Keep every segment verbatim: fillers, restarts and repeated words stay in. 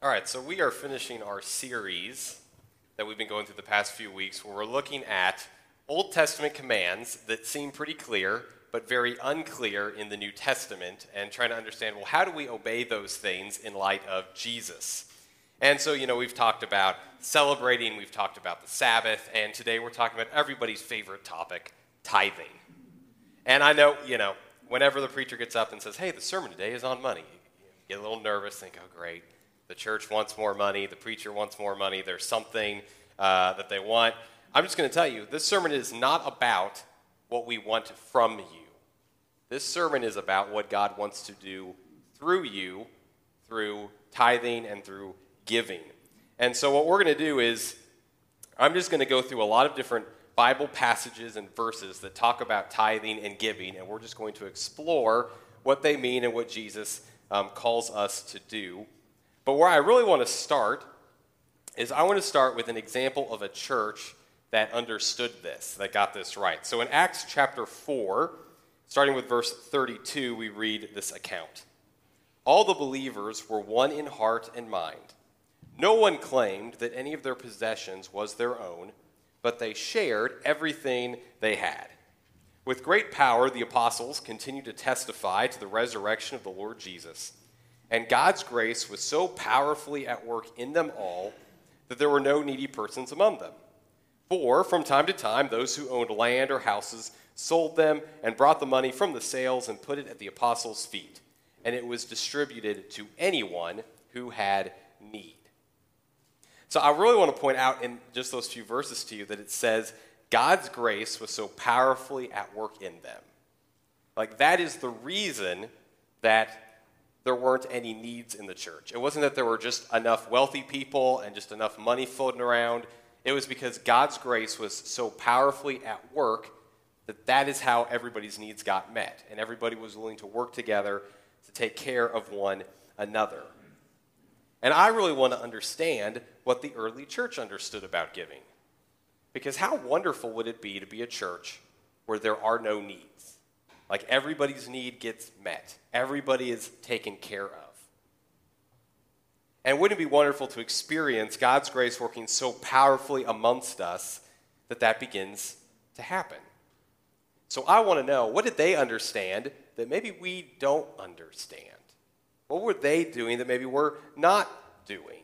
All right, so we are finishing our series that we've been going through the past few weeks where we're looking at Old Testament commands that seem pretty clear but very unclear in the New Testament and trying to understand, well, how do we obey those things in light of Jesus? And so, you know, we've talked about celebrating, we've talked about the Sabbath, and today we're talking about everybody's favorite topic, tithing. And I know, you know, whenever the preacher gets up and says, hey, the sermon today is on money, you get a little nervous, think, oh, great, the church wants more money, the preacher wants more money, there's something uh, that they want. I'm just going to tell you, this sermon is not about what we want from you. This sermon is about what God wants to do through you, through tithing and through giving. And so what we're going to do is, I'm just going to go through a lot of different Bible passages and verses that talk about tithing and giving, and we're just going to explore what they mean and what Jesus um, calls us to do. But where I really want to start is I want to start with an example of a church that understood this, that got this right. So in Acts chapter four, starting with verse thirty-two, we read this account. All the believers were one in heart and mind. No one claimed that any of their possessions was their own, but they shared everything they had. With great power, the apostles continued to testify to the resurrection of the Lord Jesus. And God's grace was so powerfully at work in them all that there were no needy persons among them. For from time to time, those who owned land or houses sold them and brought the money from the sales and put it at the apostles' feet. And it was distributed to anyone who had need. So I really want to point out in just those few verses to you that it says God's grace was so powerfully at work in them. Like, that is the reason that there weren't any needs in the church. It wasn't that there were just enough wealthy people and just enough money floating around. It was because God's grace was so powerfully at work that that is how everybody's needs got met. And everybody was willing to work together to take care of one another. And I really want to understand what the early church understood about giving. Because how wonderful would it be to be a church where there are no needs? Like, everybody's need gets met. Everybody is taken care of. And wouldn't it be wonderful to experience God's grace working so powerfully amongst us that that begins to happen? So I want to know, what did they understand that maybe we don't understand? What were they doing that maybe we're not doing?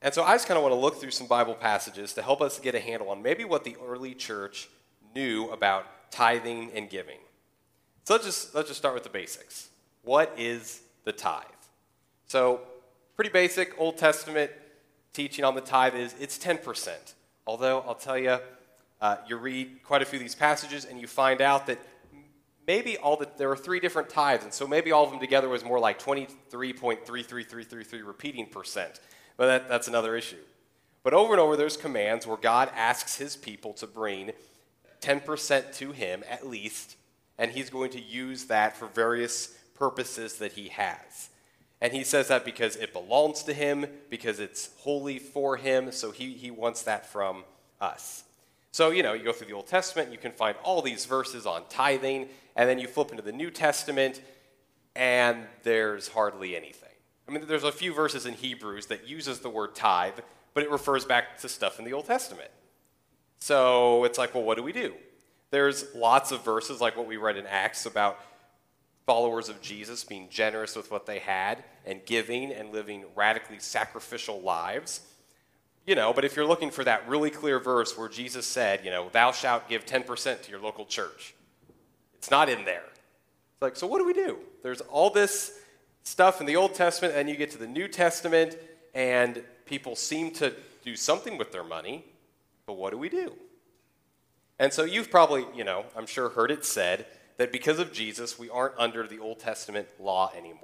And so I just kind of want to look through some Bible passages to help us get a handle on maybe what the early church knew about tithing and giving. So let's just, let's just start with the basics. What is the tithe? So pretty basic Old Testament teaching on the tithe is it's ten percent. Although I'll tell you, uh, you read quite a few of these passages and you find out that maybe all the, there were three different tithes, and so maybe all of them together was more like twenty-three point three three three three three repeating percent. But that, that's another issue. But over and over there's commands where God asks his people to bring ten percent to him at least, and he's going to use that for various purposes that he has. And he says that because it belongs to him, because it's holy for him, so he, he wants that from us. So, you know, you go through the Old Testament, you can find all these verses on tithing, and then you flip into the New Testament, and there's hardly anything. I mean, there's a few verses in Hebrews that uses the word tithe, but it refers back to stuff in the Old Testament. So it's like, well, what do we do? There's lots of verses like what we read in Acts about followers of Jesus being generous with what they had and giving and living radically sacrificial lives. You know, but if you're looking for that really clear verse where Jesus said, you know, thou shalt give ten percent to your local church, it's not in there. It's like, so what do we do? There's all this stuff in the Old Testament, and you get to the New Testament, and people seem to do something with their money. But what do we do? And so you've probably, you know, I'm sure heard it said that because of Jesus, we aren't under the Old Testament law anymore.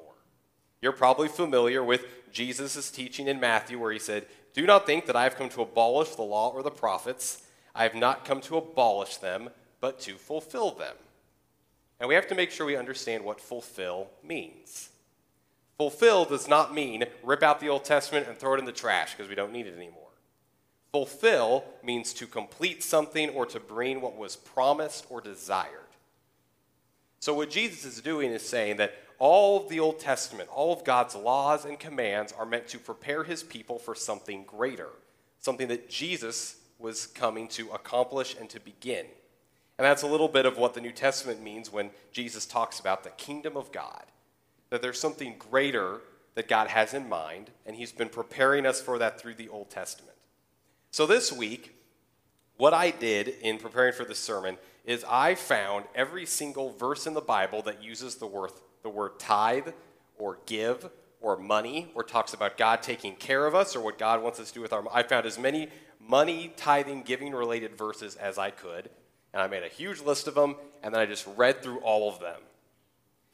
You're probably familiar with Jesus' teaching in Matthew where he said, do not think that I have come to abolish the law or the prophets. I have not come to abolish them, but to fulfill them. And we have to make sure we understand what fulfill means. Fulfill does not mean rip out the Old Testament and throw it in the trash because we don't need it anymore. Fulfill means to complete something or to bring what was promised or desired. So what Jesus is doing is saying that All of the Old Testament, all of God's laws and commands are meant to prepare his people for something greater, something that Jesus was coming to accomplish and to begin. And that's a little bit of what the New Testament means when Jesus talks about the kingdom of God, that there's something greater that God has in mind, and he's been preparing us for that through the Old Testament. So this week, what I did in preparing for this sermon is I found every single verse in the Bible that uses the word the word tithe or give or money or talks about God taking care of us or what God wants us to do with our money. I found as many money, tithing, giving related verses as I could, and I made a huge list of them, and then I just read through all of them.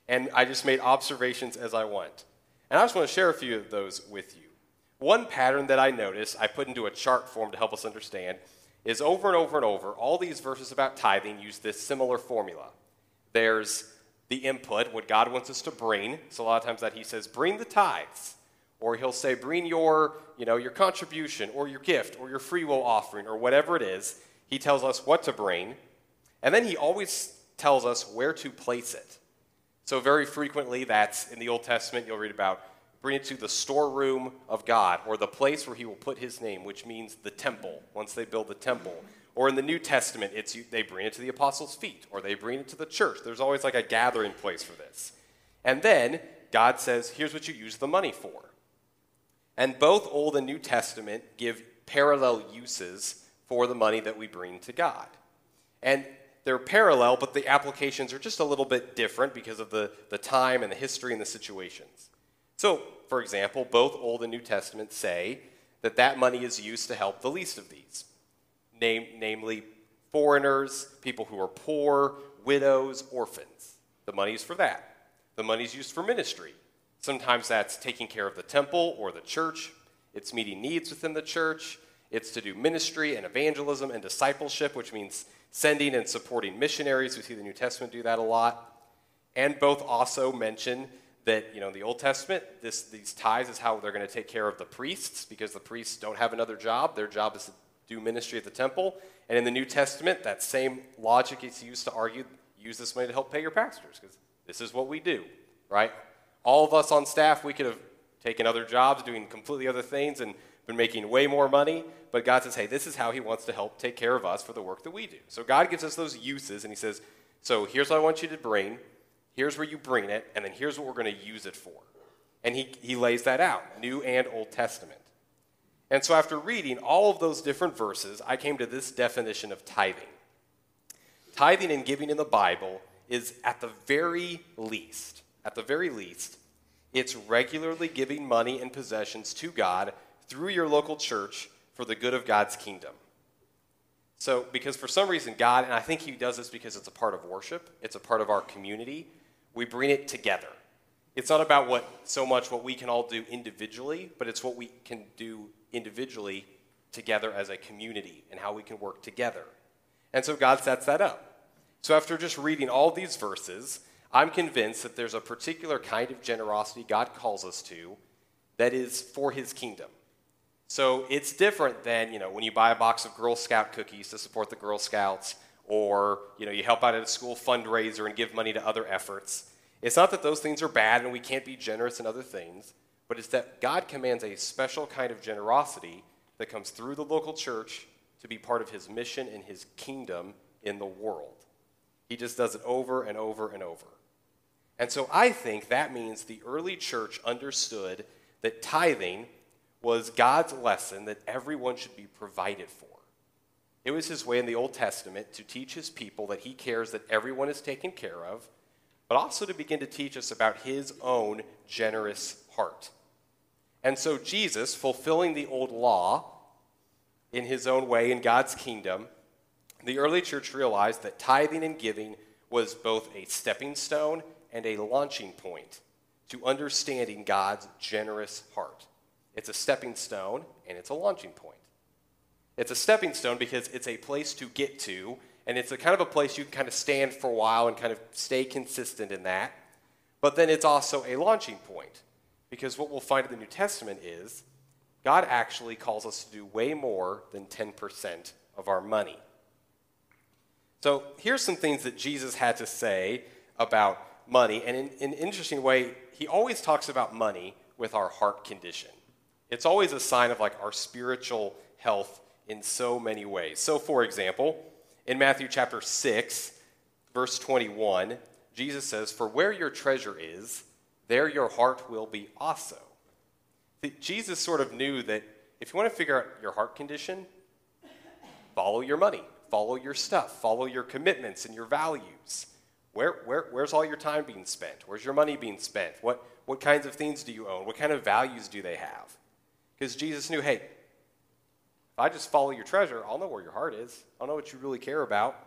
And I just made observations as I went. And I just want to share a few of those with you. One pattern that I noticed, I put into a chart form to help us understand, is over and over and over, all these verses about tithing use this similar formula. There's the input, what God wants us to bring. So a lot of times that he says, bring the tithes. Or he'll say, bring your, you know, your contribution or your gift or your free will offering or whatever it is. He tells us what to bring. And then he always tells us where to place it. So very frequently, that's in the Old Testament, you'll read about, bring it to the storeroom of God or the place where he will put his name, which means the temple, once they build the temple. Or in the New Testament, it's they bring it to the apostles' feet, or they bring it to the church. There's always like a gathering place for this. And then God says, here's what you use the money for. And both Old and New Testament give parallel uses for the money that we bring to God. And they're parallel, but the applications are just a little bit different because of the, the time and the history and the situations. So, for example, both Old and New Testament say that that money is used to help the least of these. Name, namely foreigners, people who are poor, widows, orphans. The money's for that. The money's used for ministry. Sometimes that's taking care of the temple or the church. It's meeting needs within the church. It's to do ministry and evangelism and discipleship, which means sending and supporting missionaries. We see the New Testament do that a lot. And both also mention that, you know, in the Old Testament, this, these tithes is how they're going to take care of the priests, because the priests don't have another job. Their job is to do ministry at the temple. And in the New Testament, that same logic is used to argue, use this money to help pay your pastors, because this is what we do, right? All of us on staff, we could have taken other jobs, doing completely other things, and been making way more money, but God says, hey, this is how he wants to help take care of us for the work that we do. So God gives us those uses, and he says, so here's what I want you to bring, here's where you bring it, and then here's what we're going to use it for. And he, he lays that out, New and Old Testament. And so after reading all of those different verses, I came to this definition of tithing. Tithing and giving in the Bible is at the very least, at the very least, it's regularly giving money and possessions to God through your local church for the good of God's kingdom. So, because for some reason God, and I think he does this because it's a part of worship, it's a part of our community, we bring it together. It's not about what so much what we can all do individually, but it's what we can do individually together as a community and how we can work together. And so God sets that up. So after just reading all these verses, I'm convinced that there's a particular kind of generosity God calls us to that is for his kingdom. So it's different than, you know, when you buy a box of Girl Scout cookies to support the Girl Scouts, or, you know, you help out at a school fundraiser and give money to other efforts. It's not that those things are bad and we can't be generous in other things, but it's that God commands a special kind of generosity that comes through the local church to be part of his mission and his kingdom in the world. He just does it over and over and over. And so I think that means the early church understood that tithing was God's lesson that everyone should be provided for. It was his way in the Old Testament to teach his people that he cares that everyone is taken care of, but also to begin to teach us about his own generous heart. And so Jesus, fulfilling the old law in his own way in God's kingdom, the early church realized that tithing and giving was both a stepping stone and a launching point to understanding God's generous heart. It's a stepping stone and it's a launching point. It's a stepping stone because it's a place to get to, and it's a kind of a place you can kind of stand for a while and kind of stay consistent in that. But then it's also a launching point, because what we'll find in the New Testament is God actually calls us to do way more than ten percent of our money. So here's some things that Jesus had to say about money. And in, in an interesting way, he always talks about money with our heart condition. It's always a sign of like our spiritual health in so many ways. So for example, in Matthew chapter six, verse twenty-one, Jesus says, "For where your treasure is, there your heart will be also." Jesus sort of knew that if you want to figure out your heart condition, follow your money, follow your stuff, follow your commitments and your values. Where, where, where's all your time being spent? Where's your money being spent? What, what kinds of things do you own? What kind of values do they have? Because Jesus knew, hey, if I just follow your treasure, I'll know where your heart is. I'll know what you really care about.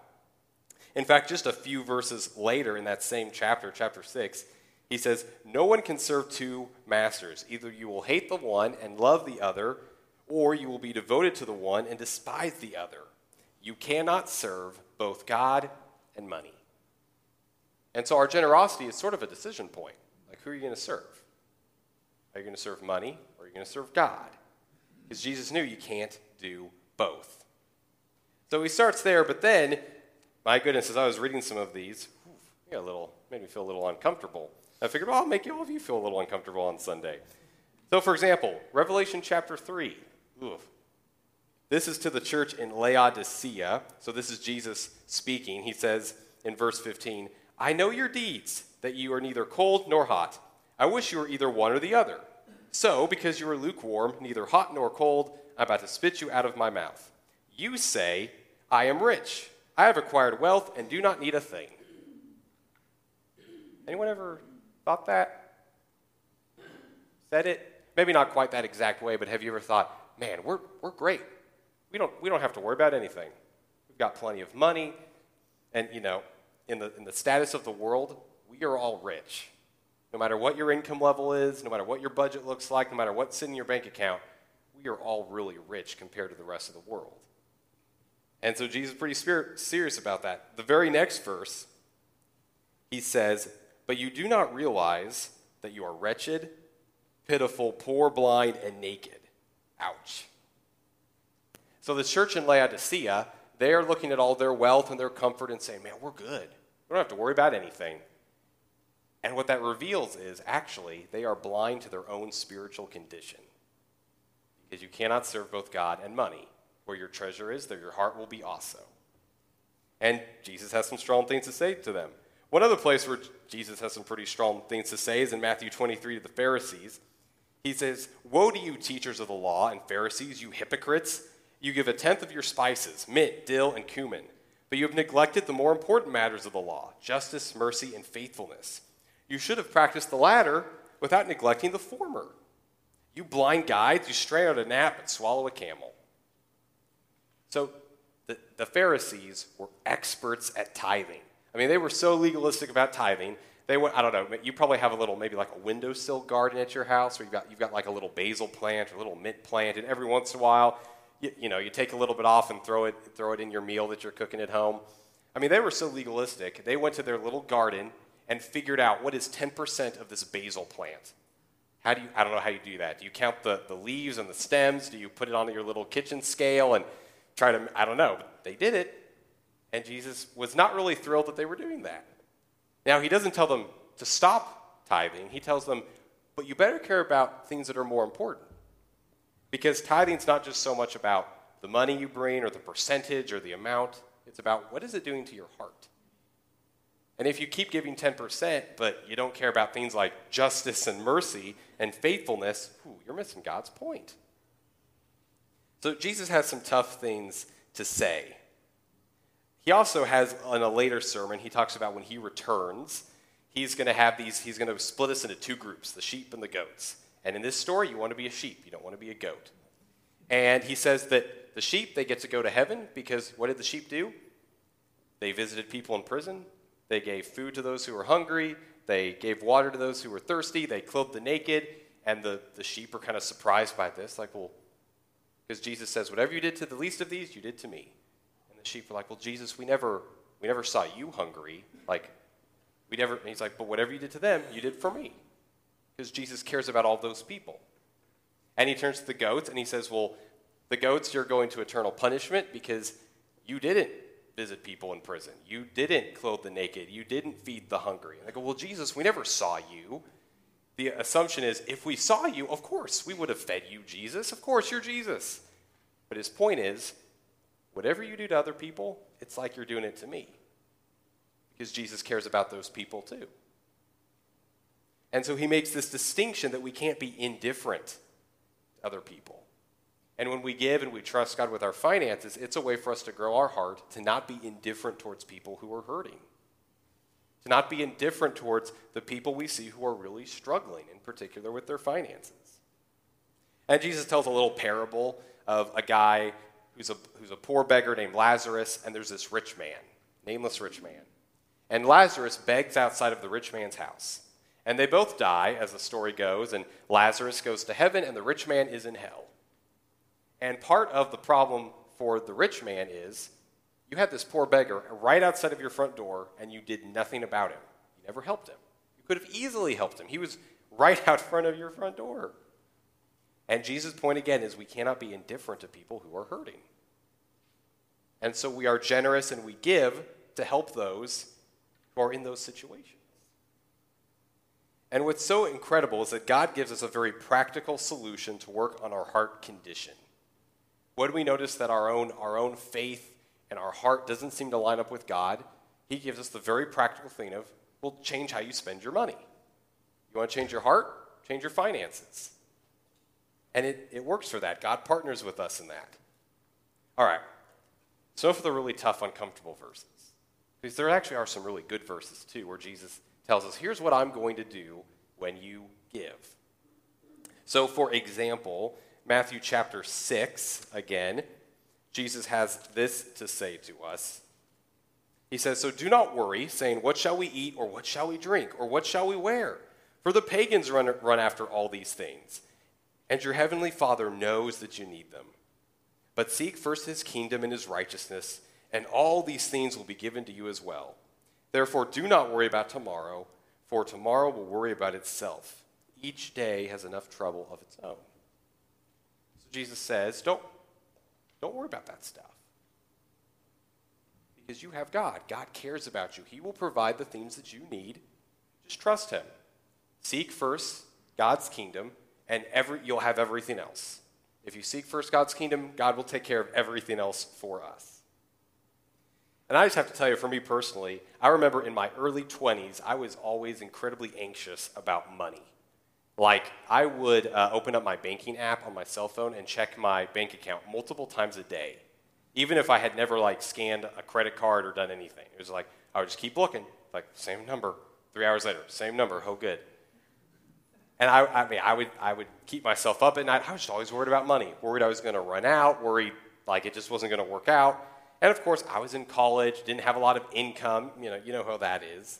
In fact, just a few verses later in that same chapter, chapter six, he says, "No one can serve two masters. Either you will hate the one and love the other, or you will be devoted to the one and despise the other. You cannot serve both God and money." And so our generosity is sort of a decision point. Like, who are you going to serve? Are you going to serve money, or are you going to serve God? Because Jesus knew you can't do both. So he starts there, but then, my goodness, as I was reading some of these, yeah, a little made me feel a little uncomfortable. I figured, well, I'll make all of you feel a little uncomfortable on Sunday. So, for example, Revelation chapter three. Oof. This is to the church in Laodicea. So this is Jesus speaking. He says in verse fifteen, "I know your deeds, that you are neither cold nor hot. I wish you were either one or the other. So, because you are lukewarm, neither hot nor cold, I'm about to spit you out of my mouth. You say, 'I am rich. I have acquired wealth and do not need a thing.'" Anyone ever thought that? Said it? Maybe not quite that exact way, but have you ever thought, man, we're we're great. We don't we don't have to worry about anything. We've got plenty of money, and you know, in the in the status of the world, we are all rich. No matter what your income level is, no matter what your budget looks like, no matter what's in your bank account, we are all really rich compared to the rest of the world. And so Jesus is pretty spirit, serious about that. The very next verse, he says, "But you do not realize that you are wretched, pitiful, poor, blind, and naked." Ouch. So the church in Laodicea, they are looking at all their wealth and their comfort and saying, man, we're good. We don't have to worry about anything. And what that reveals is actually they are blind to their own spiritual condition. Because you cannot serve both God and money. Where your treasure is, there your heart will be also. And Jesus has some strong things to say to them. One other place where Jesus has some pretty strong things to say is in Matthew twenty-three to the Pharisees. He says, "Woe to you, teachers of the law and Pharisees, you hypocrites! You give a tenth of your spices, mint, dill, and cumin, but you have neglected the more important matters of the law, justice, mercy, and faithfulness. You should have practiced the latter without neglecting the former. You blind guides, you stray out a gnat and swallow a camel." So the, the Pharisees were experts at tithing. I mean, they were so legalistic about tithing. They went, I don't know, you probably have a little, maybe like a windowsill garden at your house, or you've got, you've got like a little basil plant or a little mint plant, and every once in a while, you, you know, you take a little bit off and throw it, throw it in your meal that you're cooking at home. I mean, they were so legalistic. They went to their little garden and figured out, what is ten percent of this basil plant? How do you, I don't know how you do that. Do you count the, the leaves and the stems? Do you put it on your little kitchen scale and try to, I don't know, but they did it. And Jesus was not really thrilled that they were doing that. Now, he doesn't tell them to stop tithing. He tells them, but you better care about things that are more important. Because tithing's not just so much about the money you bring or the percentage or the amount. It's about, what is it doing to your heart? And if you keep giving ten percent, but you don't care about things like justice and mercy and faithfulness, ooh, you're missing God's point. So Jesus has some tough things to say. He also has, in a later sermon, he talks about when he returns, he's going to have these, he's going to split us into two groups, the sheep and the goats. And in this story, you want to be a sheep. You don't want to be a goat. And he says that the sheep, they get to go to heaven because what did the sheep do? They visited people in prison. They gave food to those who were hungry. They gave water to those who were thirsty. They clothed the naked. And the, the sheep are kind of surprised by this. Like, well, because Jesus says, whatever you did to the least of these, you did to me. The sheep were like, well, Jesus, we never we never saw you hungry. Like, we never, and he's like, but whatever you did to them, you did for me. Because Jesus cares about all those people. And he turns to the goats and he says, well, the goats, you're going to eternal punishment because you didn't visit people in prison. You didn't clothe the naked. You didn't feed the hungry. And they go, well, Jesus, we never saw you. The assumption is, if we saw you, of course, we would have fed you, Jesus. Of course, you're Jesus. But his point is, whatever you do to other people, it's like you're doing it to me. Because Jesus cares about those people too. And so he makes this distinction that we can't be indifferent to other people. And when we give and we trust God with our finances, it's a way for us to grow our heart to not be indifferent towards people who are hurting. To not be indifferent towards the people we see who are really struggling, in particular with their finances. And Jesus tells a little parable of a guy who's a, who's a poor beggar named Lazarus, and there's this rich man, nameless rich man. And Lazarus begs outside of the rich man's house. And they both die, as the story goes, and Lazarus goes to heaven, and the rich man is in hell. And part of the problem for the rich man is, you had this poor beggar right outside of your front door, and you did nothing about him. You never helped him. You could have easily helped him. He was right out front of your front door. And Jesus' point again is we cannot be indifferent to people who are hurting. And so we are generous and we give to help those who are in those situations. And what's so incredible is that God gives us a very practical solution to work on our heart condition. When we notice that our own, our own faith and our heart doesn't seem to line up with God, he gives us the very practical thing of, well, change how you spend your money. You want to change your heart? Change your finances. And it, it works for that. God partners with us in that. All right. So for the really tough, uncomfortable verses. Because there actually are some really good verses, too, where Jesus tells us, here's what I'm going to do when you give. So, for example, Matthew chapter six, again, Jesus has this to say to us. He says, so do not worry, saying, what shall we eat, or what shall we drink, or what shall we wear? For the pagans run, run after all these things. And your heavenly Father knows that you need them. But seek first his kingdom and his righteousness, and all these things will be given to you as well. Therefore, do not worry about tomorrow, for tomorrow will worry about itself. Each day has enough trouble of its own. So Jesus says, don't, don't worry about that stuff. Because you have God. God cares about you. He will provide the things that you need. Just trust him. Seek first God's kingdom. And every, you'll have everything else. If you seek first God's kingdom, God will take care of everything else for us. And I just have to tell you, for me personally, I remember in my early twenties, I was always incredibly anxious about money. Like, I would uh, open up my banking app on my cell phone and check my bank account multiple times a day, even if I had never, like, scanned a credit card or done anything. It was like, I would just keep looking, like, same number. Three hours later, same number, oh, good. And I, I mean, I would, I would keep myself up at night. I was just always worried about money, worried I was going to run out, worried like it just wasn't going to work out. And of course, I was in college, didn't have a lot of income. You know, you know how that is.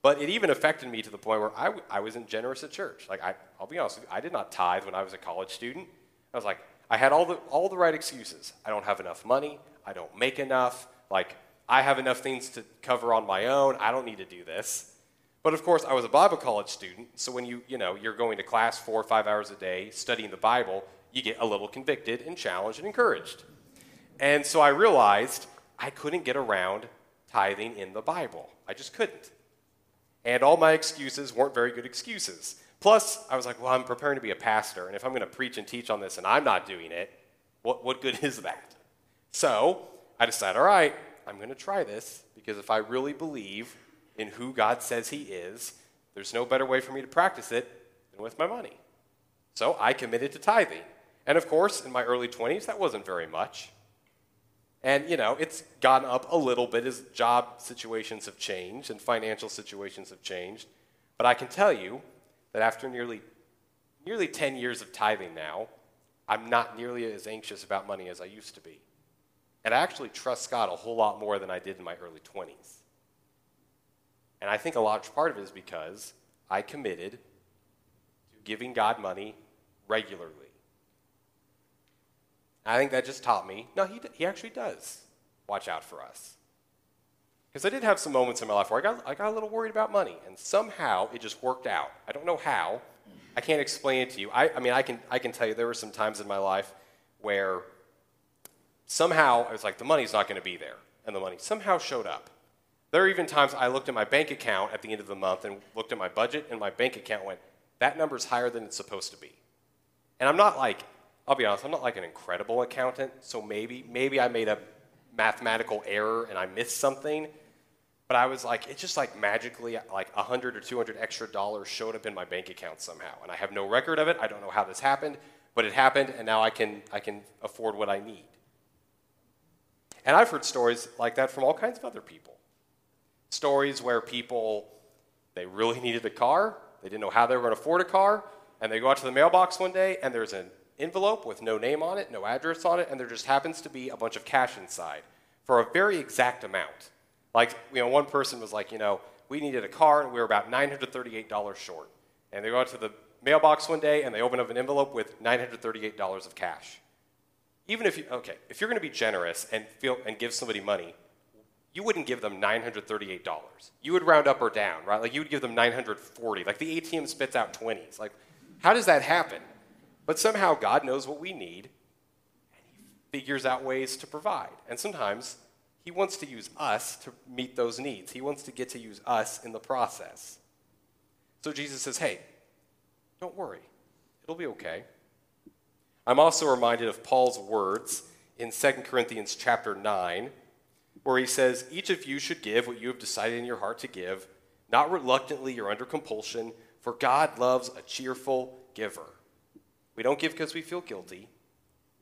But it even affected me to the point where I, I wasn't generous at church. Like I, I'll be honest with you, I did not tithe when I was a college student. I was like, I had all the all the right excuses. I don't have enough money. I don't make enough. Like I have enough things to cover on my own. I don't need to do this. But of course, I was a Bible college student, so when you, you know, you're going to class four or five hours a day studying the Bible, you get a little convicted and challenged and encouraged. And so I realized I couldn't get around tithing in the Bible. I just couldn't. And all my excuses weren't very good excuses. Plus, I was like, well, I'm preparing to be a pastor, and if I'm going to preach and teach on this and I'm not doing it, what, what good is that? So I decided, all right, I'm going to try this, because if I really believe in who God says he is, there's no better way for me to practice it than with my money. So I committed to tithing. And of course, in my early twenties, that wasn't very much. And, you know, it's gone up a little bit as job situations have changed and financial situations have changed. But I can tell you that after nearly, nearly ten years of tithing now, I'm not nearly as anxious about money as I used to be. And I actually trust God a whole lot more than I did in my early twenties. And I think a large part of it is because I committed to giving God money regularly. I think that just taught me, no, he, he actually does watch out for us. Because I did have some moments in my life where I got, I got a little worried about money, and somehow it just worked out. I don't know how. I can't explain it to you. I, I mean, I can, I can tell you there were some times in my life where somehow I was like, the money's not going to be there. and the money somehow showed up. There are even times I looked at my bank account at the end of the month and looked at my budget, and my bank account went, that number's higher than it's supposed to be. And I'm not like, I'll be honest, I'm not like an incredible accountant, so maybe, maybe I made a mathematical error and I missed something, but I was like, it's just like magically like one hundred or two hundred extra dollars showed up in my bank account somehow, and I have no record of it, I don't know how this happened, but it happened, and now I can, I can afford what I need. And I've heard stories like that from all kinds of other people. Stories where people, they really needed a car, they didn't know how they were going to afford a car, and they go out to the mailbox one day, and there's an envelope with no name on it, no address on it, and there just happens to be a bunch of cash inside for a very exact amount. Like, you know, one person was like, you know, we needed a car, and we were about nine hundred thirty-eight dollars short. And they go out to the mailbox one day, and they open up an envelope with nine hundred thirty-eight dollars of cash. Even if you, okay, if you're going to be generous and feel and give somebody money, you wouldn't give them nine hundred thirty-eight dollars. You would round up or down, right? Like, you would give them nine hundred forty dollars. Like, the A T M spits out twenties. Like, how does that happen? But somehow God knows what we need, and He figures out ways to provide. And sometimes He wants to use us to meet those needs. He wants to get to use us in the process. So Jesus says, hey, don't worry. It'll be okay. I'm also reminded of Paul's words in Second Corinthians chapter nine, where he says, each of you should give what you have decided in your heart to give, not reluctantly or under compulsion, for God loves a cheerful giver. We don't give because we feel guilty.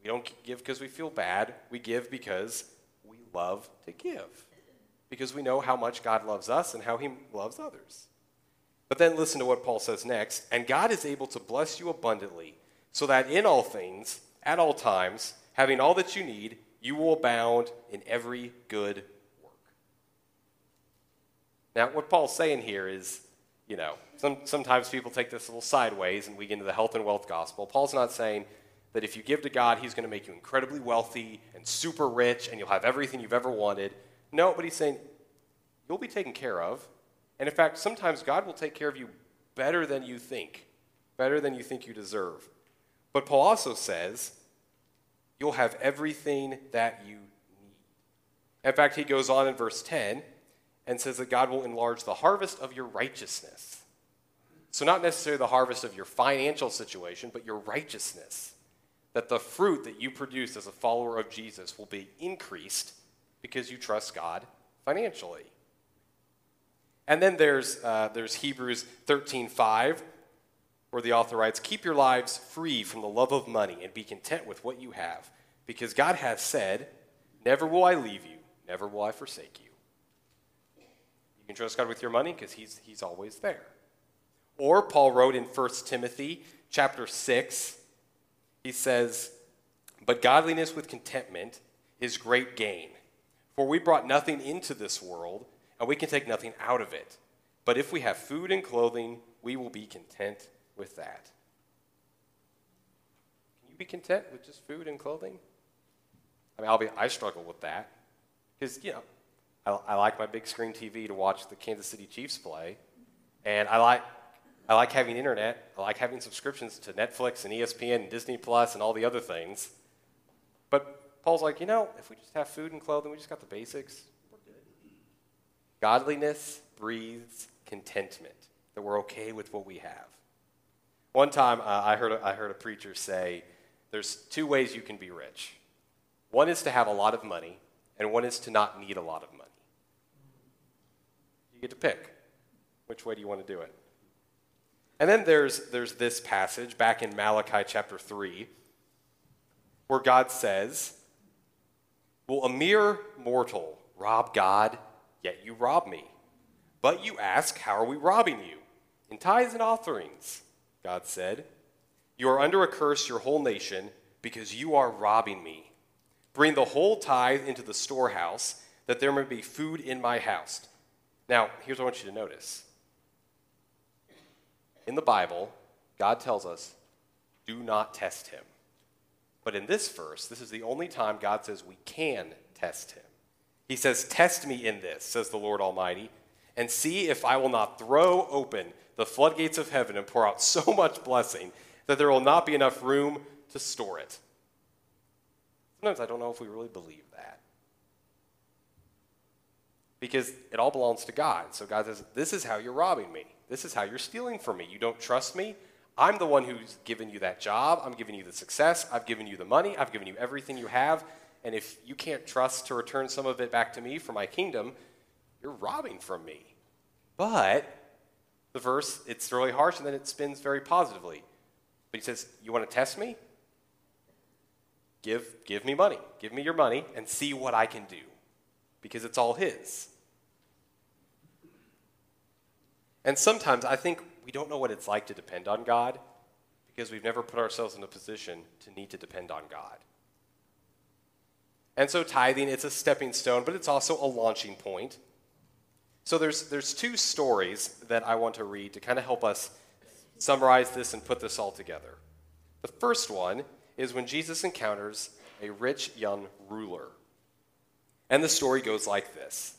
We don't give because we feel bad. We give because we love to give, because we know how much God loves us and how He loves others. But then listen to what Paul says next. And God is able to bless you abundantly, so that in all things, at all times, having all that you need, you will abound in every good work. Now, what Paul's saying here is, you know, some, sometimes people take this a little sideways and we get into the health and wealth gospel. Paul's not saying that if you give to God, He's going to make you incredibly wealthy and super rich and you'll have everything you've ever wanted. No, but he's saying you'll be taken care of. And in fact, sometimes God will take care of you better than you think, better than you think you deserve. But Paul also says, you'll have everything that you need. In fact, he goes on in verse ten and says that God will enlarge the harvest of your righteousness. So not necessarily the harvest of your financial situation, but your righteousness. That the fruit that you produce as a follower of Jesus will be increased because you trust God financially. And then there's, uh, there's Hebrews thirteen five. Where the author writes, keep your lives free from the love of money and be content with what you have, because God has said, never will I leave you, never will I forsake you. You can trust God with your money because he's, he's always there. Or Paul wrote in First Timothy chapter six, he says, but godliness with contentment is great gain, for we brought nothing into this world and we can take nothing out of it. But if we have food and clothing, we will be content with that. Can you be content with just food and clothing? I mean, I'll be, I struggle with that because, you know, I, I like my big screen T V to watch the Kansas City Chiefs play, and I like, I like having internet. I like having subscriptions to Netflix and E S P N and Disney Plus and all the other things. But Paul's like, you know, if we just have food and clothing, we just got the basics, we're good. Godliness breathes contentment, that we're okay with what we have. One time, uh, I heard a, I heard a preacher say, there's two ways you can be rich. One is to have a lot of money, and one is to not need a lot of money. You get to pick. Which way do you want to do it? And then there's, there's this passage back in Malachi chapter three, where God says, will a mere mortal rob God? Yet you rob me. But you ask, how are we robbing you? In tithes and offerings. God said, you are under a curse, your whole nation, because you are robbing me. Bring the whole tithe into the storehouse, that there may be food in my house. Now, here's what I want you to notice. In the Bible, God tells us, do not test him. But in this verse, this is the only time God says we can test him. He says, test me in this, says the Lord Almighty, and see if I will not throw open the floodgates of heaven and pour out so much blessing that there will not be enough room to store it. Sometimes I don't know if we really believe that. because it all belongs to God. So God says, this is how you're robbing me. This is how you're stealing from me. You don't trust me. I'm the one who's given you that job. I'm giving you the success. I've given you the money. I've given you everything you have. And if you can't trust to return some of it back to me for my kingdom, you're robbing from me. But the verse, it's really harsh, and then it spins very positively. But he says, you want to test me? Give, give me money. Give me your money and see what I can do, because it's all his. And sometimes I think we don't know what it's like to depend on God because we've never put ourselves in a position to need to depend on God. And so tithing, it's a stepping stone, but it's also a launching point. So there's, there's two stories that I want to read to kind of help us summarize this and put this all together. The first one is when Jesus encounters a rich young ruler. And the story goes like this.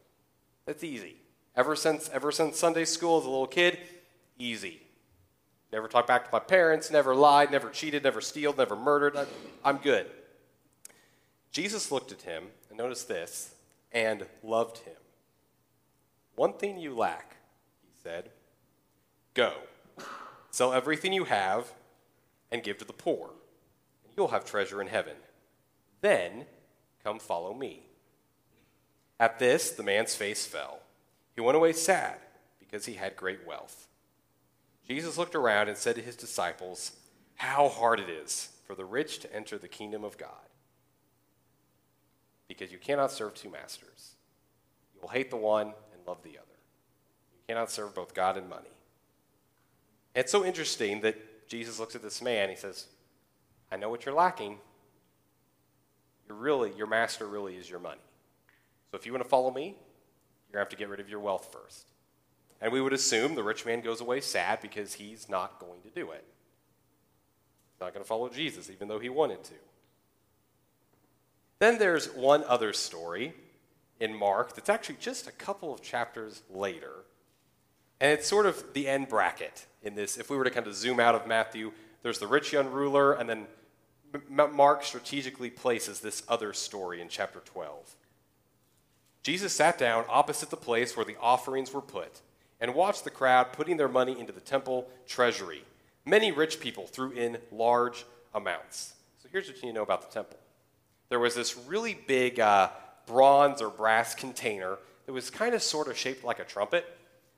That's easy. Ever since, ever since Sunday school as a little kid, easy. Never talked back to my parents, never lied, never cheated, never stealed, never murdered. I, I'm good. Jesus looked at him, and noticed this, and loved him. "One thing you lack," he said. "Go, sell everything you have, and give to the poor, and you'll have treasure in heaven. Then come follow me." At this, the man's face fell. He went away sad because he had great wealth. Jesus looked around and said to his disciples, "How hard it is for the rich to enter the kingdom of God, because you cannot serve two masters. You will hate the one and love the other. You cannot serve both God and money." And it's so interesting that Jesus looks at this man. He says, "I know what you're lacking. You're really, your master really is your money. So if you want to follow me, you're going to have to get rid of your wealth first." And we would assume the rich man goes away sad because he's not going to do it. He's not going to follow Jesus, even though he wanted to. Then there's one other story in Mark that's actually just a couple of chapters later. And it's sort of the end bracket in this. If we were to kind of zoom out of Matthew, there's the rich young ruler, and then Mark strategically places this other story in chapter twelve. Jesus sat down opposite the place where the offerings were put and watched the crowd putting their money into the temple treasury. Many rich people threw in large amounts. So here's what you need to know about the temple. There was this really big uh, bronze or brass container that was kind of sort of shaped like a trumpet.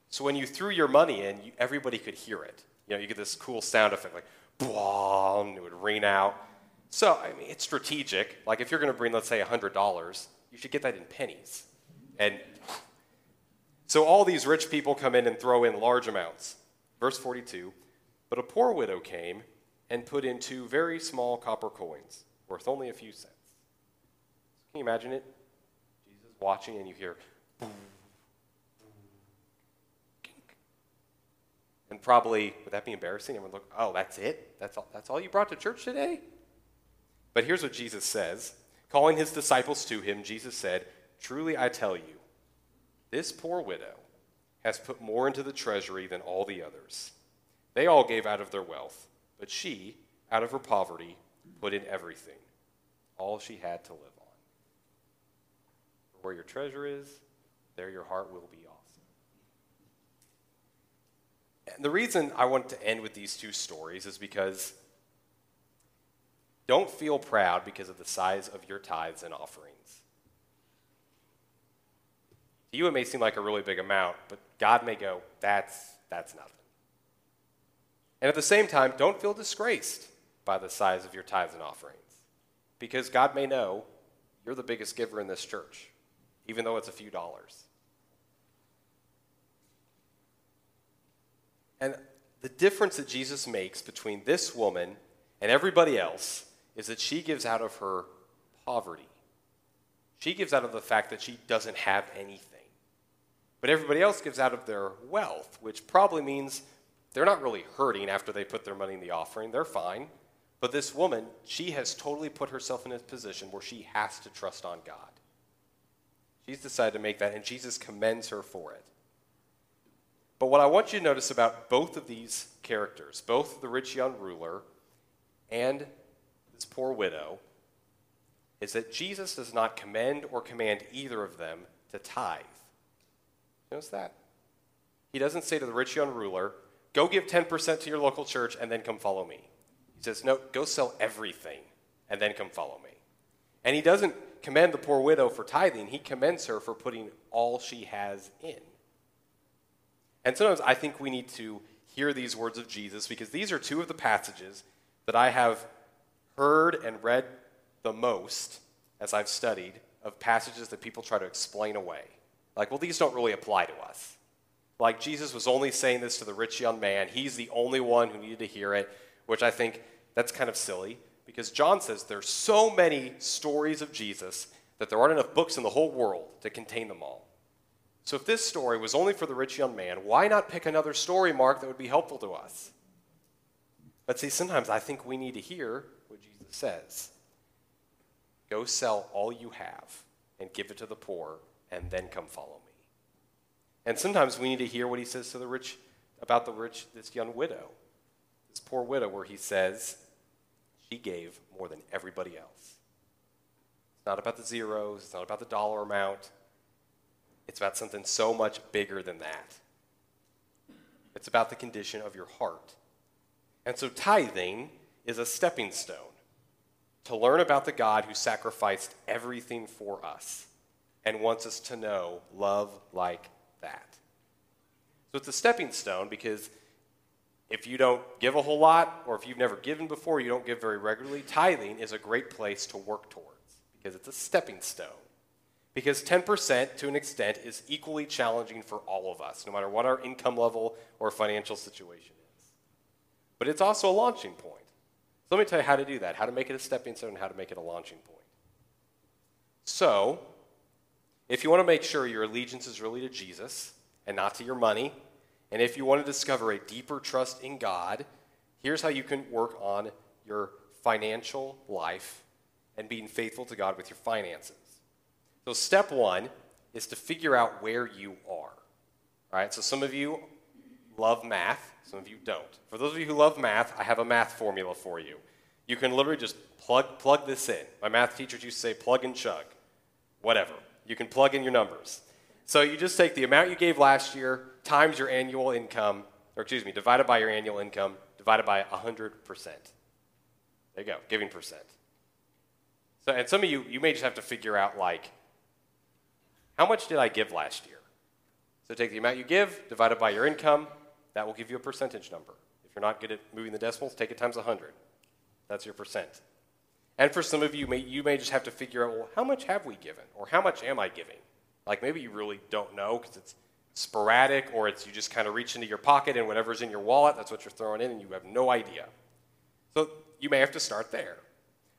So when you threw your money in, you, everybody could hear it. You know, you get this cool sound effect like, boom, it would ring out. So, I mean, it's strategic. Like if you're going to bring, let's say, one hundred dollars, you should get that in pennies. And so all these rich people come in and throw in large amounts. Verse forty-two, "But a poor widow came and put in two very small copper coins, worth only a few cents." Can you imagine it? Jesus watching and you hear, boom, boom, and probably, would that be embarrassing? Everyone look, oh, that's it? That's all, that's all you brought to church today? But here's what Jesus says. Calling his disciples to him, Jesus said, "Truly I tell you, this poor widow has put more into the treasury than all the others. They all gave out of their wealth, but she, out of her poverty, put in everything, all she had to live on." Where your treasure is, there your heart will be also. And the reason I want to end with these two stories is because don't feel proud because of the size of your tithes and offerings. To you, it may seem like a really big amount, but God may go, that's, that's nothing. And at the same time, don't feel disgraced by the size of your tithes and offerings, because God may know you're the biggest giver in this church, even though it's a few dollars. And the difference that Jesus makes between this woman and everybody else is that she gives out of her poverty. She gives out of the fact that she doesn't have anything. but everybody else gives out of their wealth, which probably means they're not really hurting after they put their money in the offering. They're fine. But this woman, she has totally put herself in a position where she has to trust on God. She's decided to make that, and Jesus commends her for it. But what I want you to notice about both of these characters, both the rich young ruler and this poor widow, is that Jesus does not commend or command either of them to tithe. Notice that. He doesn't say to the rich young ruler, go give ten percent to your local church and then come follow me. He says, no, go sell everything and then come follow me. And he doesn't commend the poor widow for tithing. He commends her for putting all she has in. And sometimes I think we need to hear these words of Jesus, because these are two of the passages that I have heard and read the most as I've studied of passages that people try to explain away. Like, well, these don't really apply to us. Like, Jesus was only saying this to the rich young man. He's the only one who needed to hear it, which I think that's kind of silly, because John says there's so many stories of Jesus that there aren't enough books in the whole world to contain them all. So if this story was only for the rich young man, why not pick another story, Mark, that would be helpful to us? But see, sometimes I think we need to hear what Jesus says. Go sell all you have and give it to the poor, and then come follow me. And sometimes we need to hear what he says to the rich, about the rich, this young widow, this poor widow, where he says she gave more than everybody else. It's not about the zeros. It's not about the dollar amount. It's about something so much bigger than that. It's about the condition of your heart. And so tithing is a stepping stone to learn about the God who sacrificed everything for us and wants us to know love like that. So it's a stepping stone, because if you don't give a whole lot, or if you've never given before, you don't give very regularly, tithing is a great place to work towards, because it's a stepping stone. Because ten percent, to an extent, is equally challenging for all of us, no matter what our income level or financial situation is. But it's also a launching point. So let me tell you how to do that, how to make it a stepping stone, and how to make it a launching point. So, if you want to make sure your allegiance is really to Jesus and not to your money, and if you want to discover a deeper trust in God, here's how you can work on your financial life and being faithful to God with your finances. So step one is to figure out where you are, all right? So some of you love math, some of you don't. For those of you who love math, I have a math formula for you. You can literally just plug, plug this in. My math teachers used to say plug and chug, whatever. You can plug in your numbers. So you just take the amount you gave last year times your annual income, or excuse me, divided by your annual income, divided by one hundred percent. There you go, giving percent. So, and some of you, you may just have to figure out, like, how much did I give last year? So take the amount you give, divided by your income. That will give you a percentage number. If you're not good at moving the decimals, take it times one hundred. That's your percent. And for some of you, may, you may just have to figure out, well, how much have we given? Or how much am I giving? Like, maybe you really don't know because it's sporadic, or it's you just kind of reach into your pocket and whatever's in your wallet, that's what you're throwing in, and you have no idea. So you may have to start there.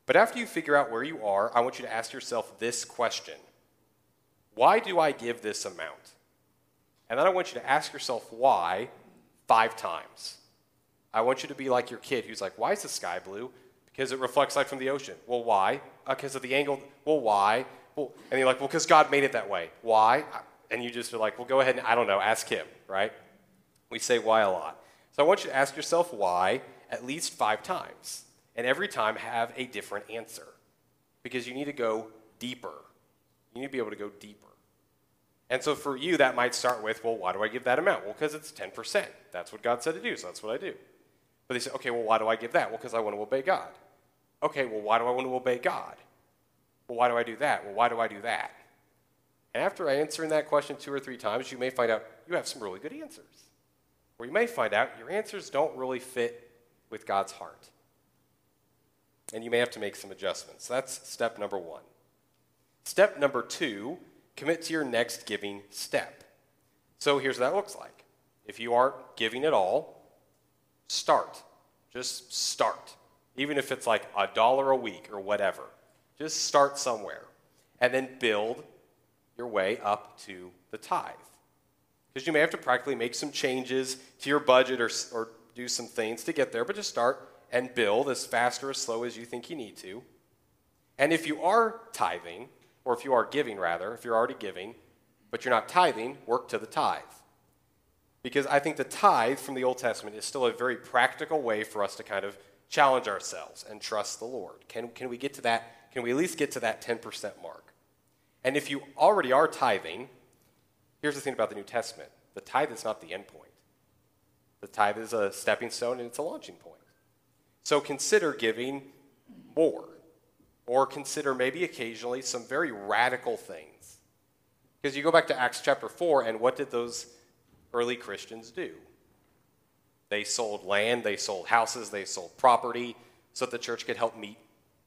But after you figure out where you are, I want you to ask yourself this question. Why do I give this amount? And then I want you to ask yourself why five times. I want you to be like your kid who's like, why is the sky blue? Because it reflects light from the ocean. Well, why? Because uh, of the angle. Well, why? Well, and you're like, well, because God made it that way. Why? And you just are like, well, go ahead and, I don't know, ask him, right? We say why a lot. So I want you to ask yourself why at least five times. And every time have a different answer. Because you need to go deeper. You need to be able to go deeper. And so for you, that might start with, well, why do I give that amount? Well, because it's ten percent. That's what God said to do, so that's what I do. But they say, okay, well, why do I give that? Well, because I want to obey God. Okay, well, why do I want to obey God? Well, why do I do that? Well, why do I do that? And after answering that question two or three times, you may find out you have some really good answers. Or you may find out your answers don't really fit with God's heart. And you may have to make some adjustments. So that's step number one. Step number two, commit to your next giving step. So here's what that looks like. If you aren't giving at all, start. Just start. Even if it's like a dollar a week or whatever. Just start somewhere. And then build your way up to the tithe. because you may have to practically make some changes to your budget or, or do some things to get there, but just start and build as fast or as slow as you think you need to. And if you are tithing, or if you are giving rather, if you're already giving, but you're not tithing, work to the tithe. Because I think the tithe from the Old Testament is still a very practical way for us to kind of challenge ourselves and trust the Lord. Can, can we get to that? Can we at least get to that ten percent mark? And if you already are tithing, here's the thing about the New Testament. The tithe is not the end point. The tithe is a stepping stone and it's a launching point. So consider giving more, or consider maybe occasionally some very radical things. Because you go back to Acts chapter four, and what did those early Christians do? They sold land, they sold houses, they sold property, so that the church could help meet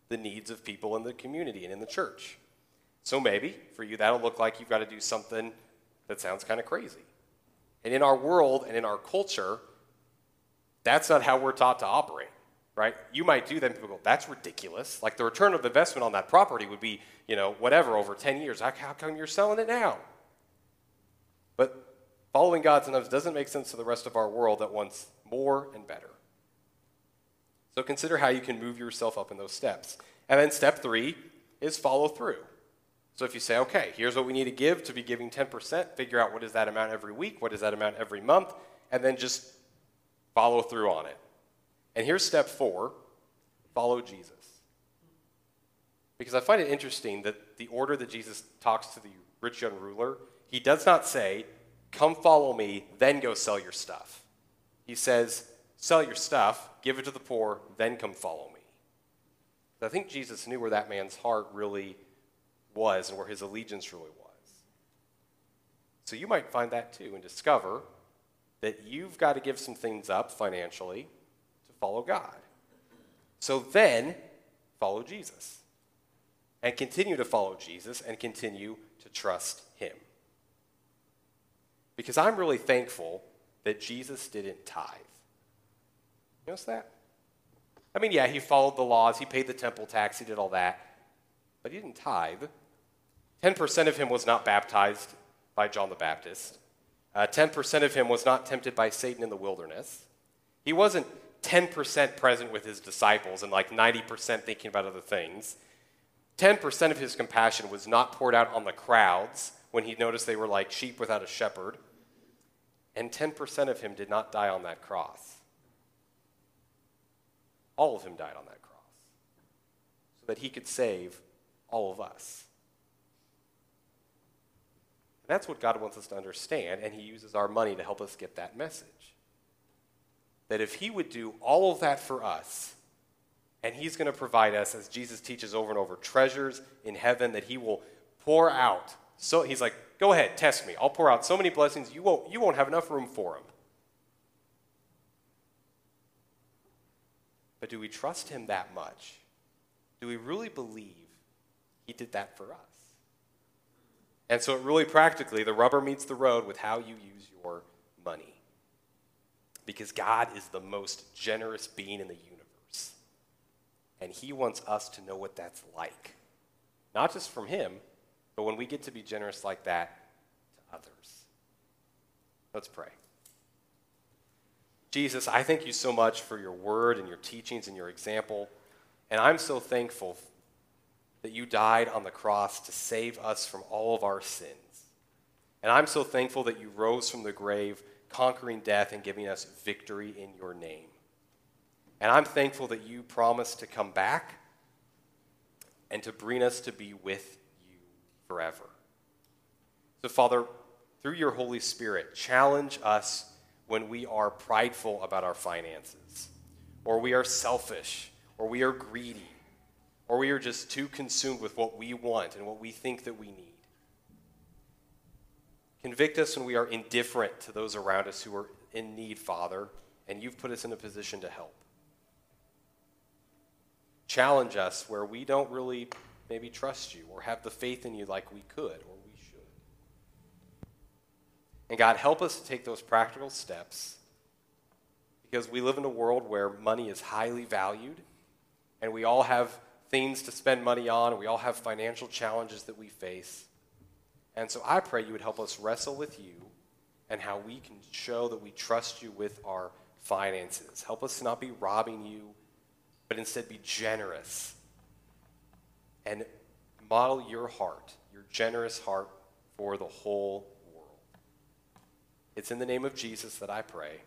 the needs of people in the community and in the church. So maybe, for you, that'll look like you've got to do something that sounds kind of crazy. And in our world and in our culture, that's not how we're taught to operate, right? You might do that and people go, that's ridiculous. Like the return of investment on that property would be, you know, whatever, over ten years. How come you're selling it now? But following God sometimes doesn't make sense to the rest of our world that wants more and better. So consider how you can move yourself up in those steps. And then step three is follow through. So if you say, okay, here's what we need to give to be giving ten percent, figure out what is that amount every week, what is that amount every month, and then just follow through on it. And here's step four, follow Jesus. Because I find it interesting that the order that Jesus talks to the rich young ruler, he does not say, come follow me, then go sell your stuff. He says, sell your stuff, give it to the poor, then come follow me. So I think Jesus knew where that man's heart really was and where his allegiance really was. So you might find that too and discover that you've got to give some things up financially to follow God. So then follow Jesus and continue to follow Jesus and continue to trust him. Because I'm really thankful that Jesus didn't tithe. You notice that? I mean, yeah, he followed the laws, he paid the temple tax, he did all that, but he didn't tithe. ten percent of him was not baptized by John the Baptist. Uh, ten percent of him was not tempted by Satan in the wilderness. He wasn't ten percent present with his disciples and like ninety percent thinking about other things. ten percent of his compassion was not poured out on the crowds when he noticed they were like sheep without a shepherd. And ten percent of him did not die on that cross. All of him died on that cross so that he could save all of us. And that's what God wants us to understand, and he uses our money to help us get that message. That if he would do all of that for us, and he's going to provide us, as Jesus teaches over and over, treasures in heaven that he will pour out. So he's like, go ahead, test me. I'll pour out so many blessings, you won't, you won't have enough room for them. But do we trust him that much? Do we really believe he did that for us? And so it really practically, the rubber meets the road with how you use your money. Because God is the most generous being in the universe. And he wants us to know what that's like. Not just from him, but when we get to be generous like that to others. Let's pray. Jesus, I thank you so much for your word and your teachings and your example. And I'm so thankful that you died on the cross to save us from all of our sins. And I'm so thankful that you rose from the grave, conquering death and giving us victory in your name. And I'm thankful that you promised to come back and to bring us to be with you forever. So, Father, through your Holy Spirit, challenge us when we are prideful about our finances, or we are selfish, or we are greedy, or we are just too consumed with what we want and what we think that we need. Convict us when we are indifferent to those around us who are in need, Father, and you've put us in a position to help. Challenge us where we don't really maybe trust you or have the faith in you like we could or we should. And God, help us to take those practical steps, because we live in a world where money is highly valued and we all have things to spend money on. We all have financial challenges that we face. And so I pray you would help us wrestle with you and how we can show that we trust you with our finances. Help us to not be robbing you, but instead be generous and model your heart, your generous heart for the whole world. It's in the name of Jesus that I pray.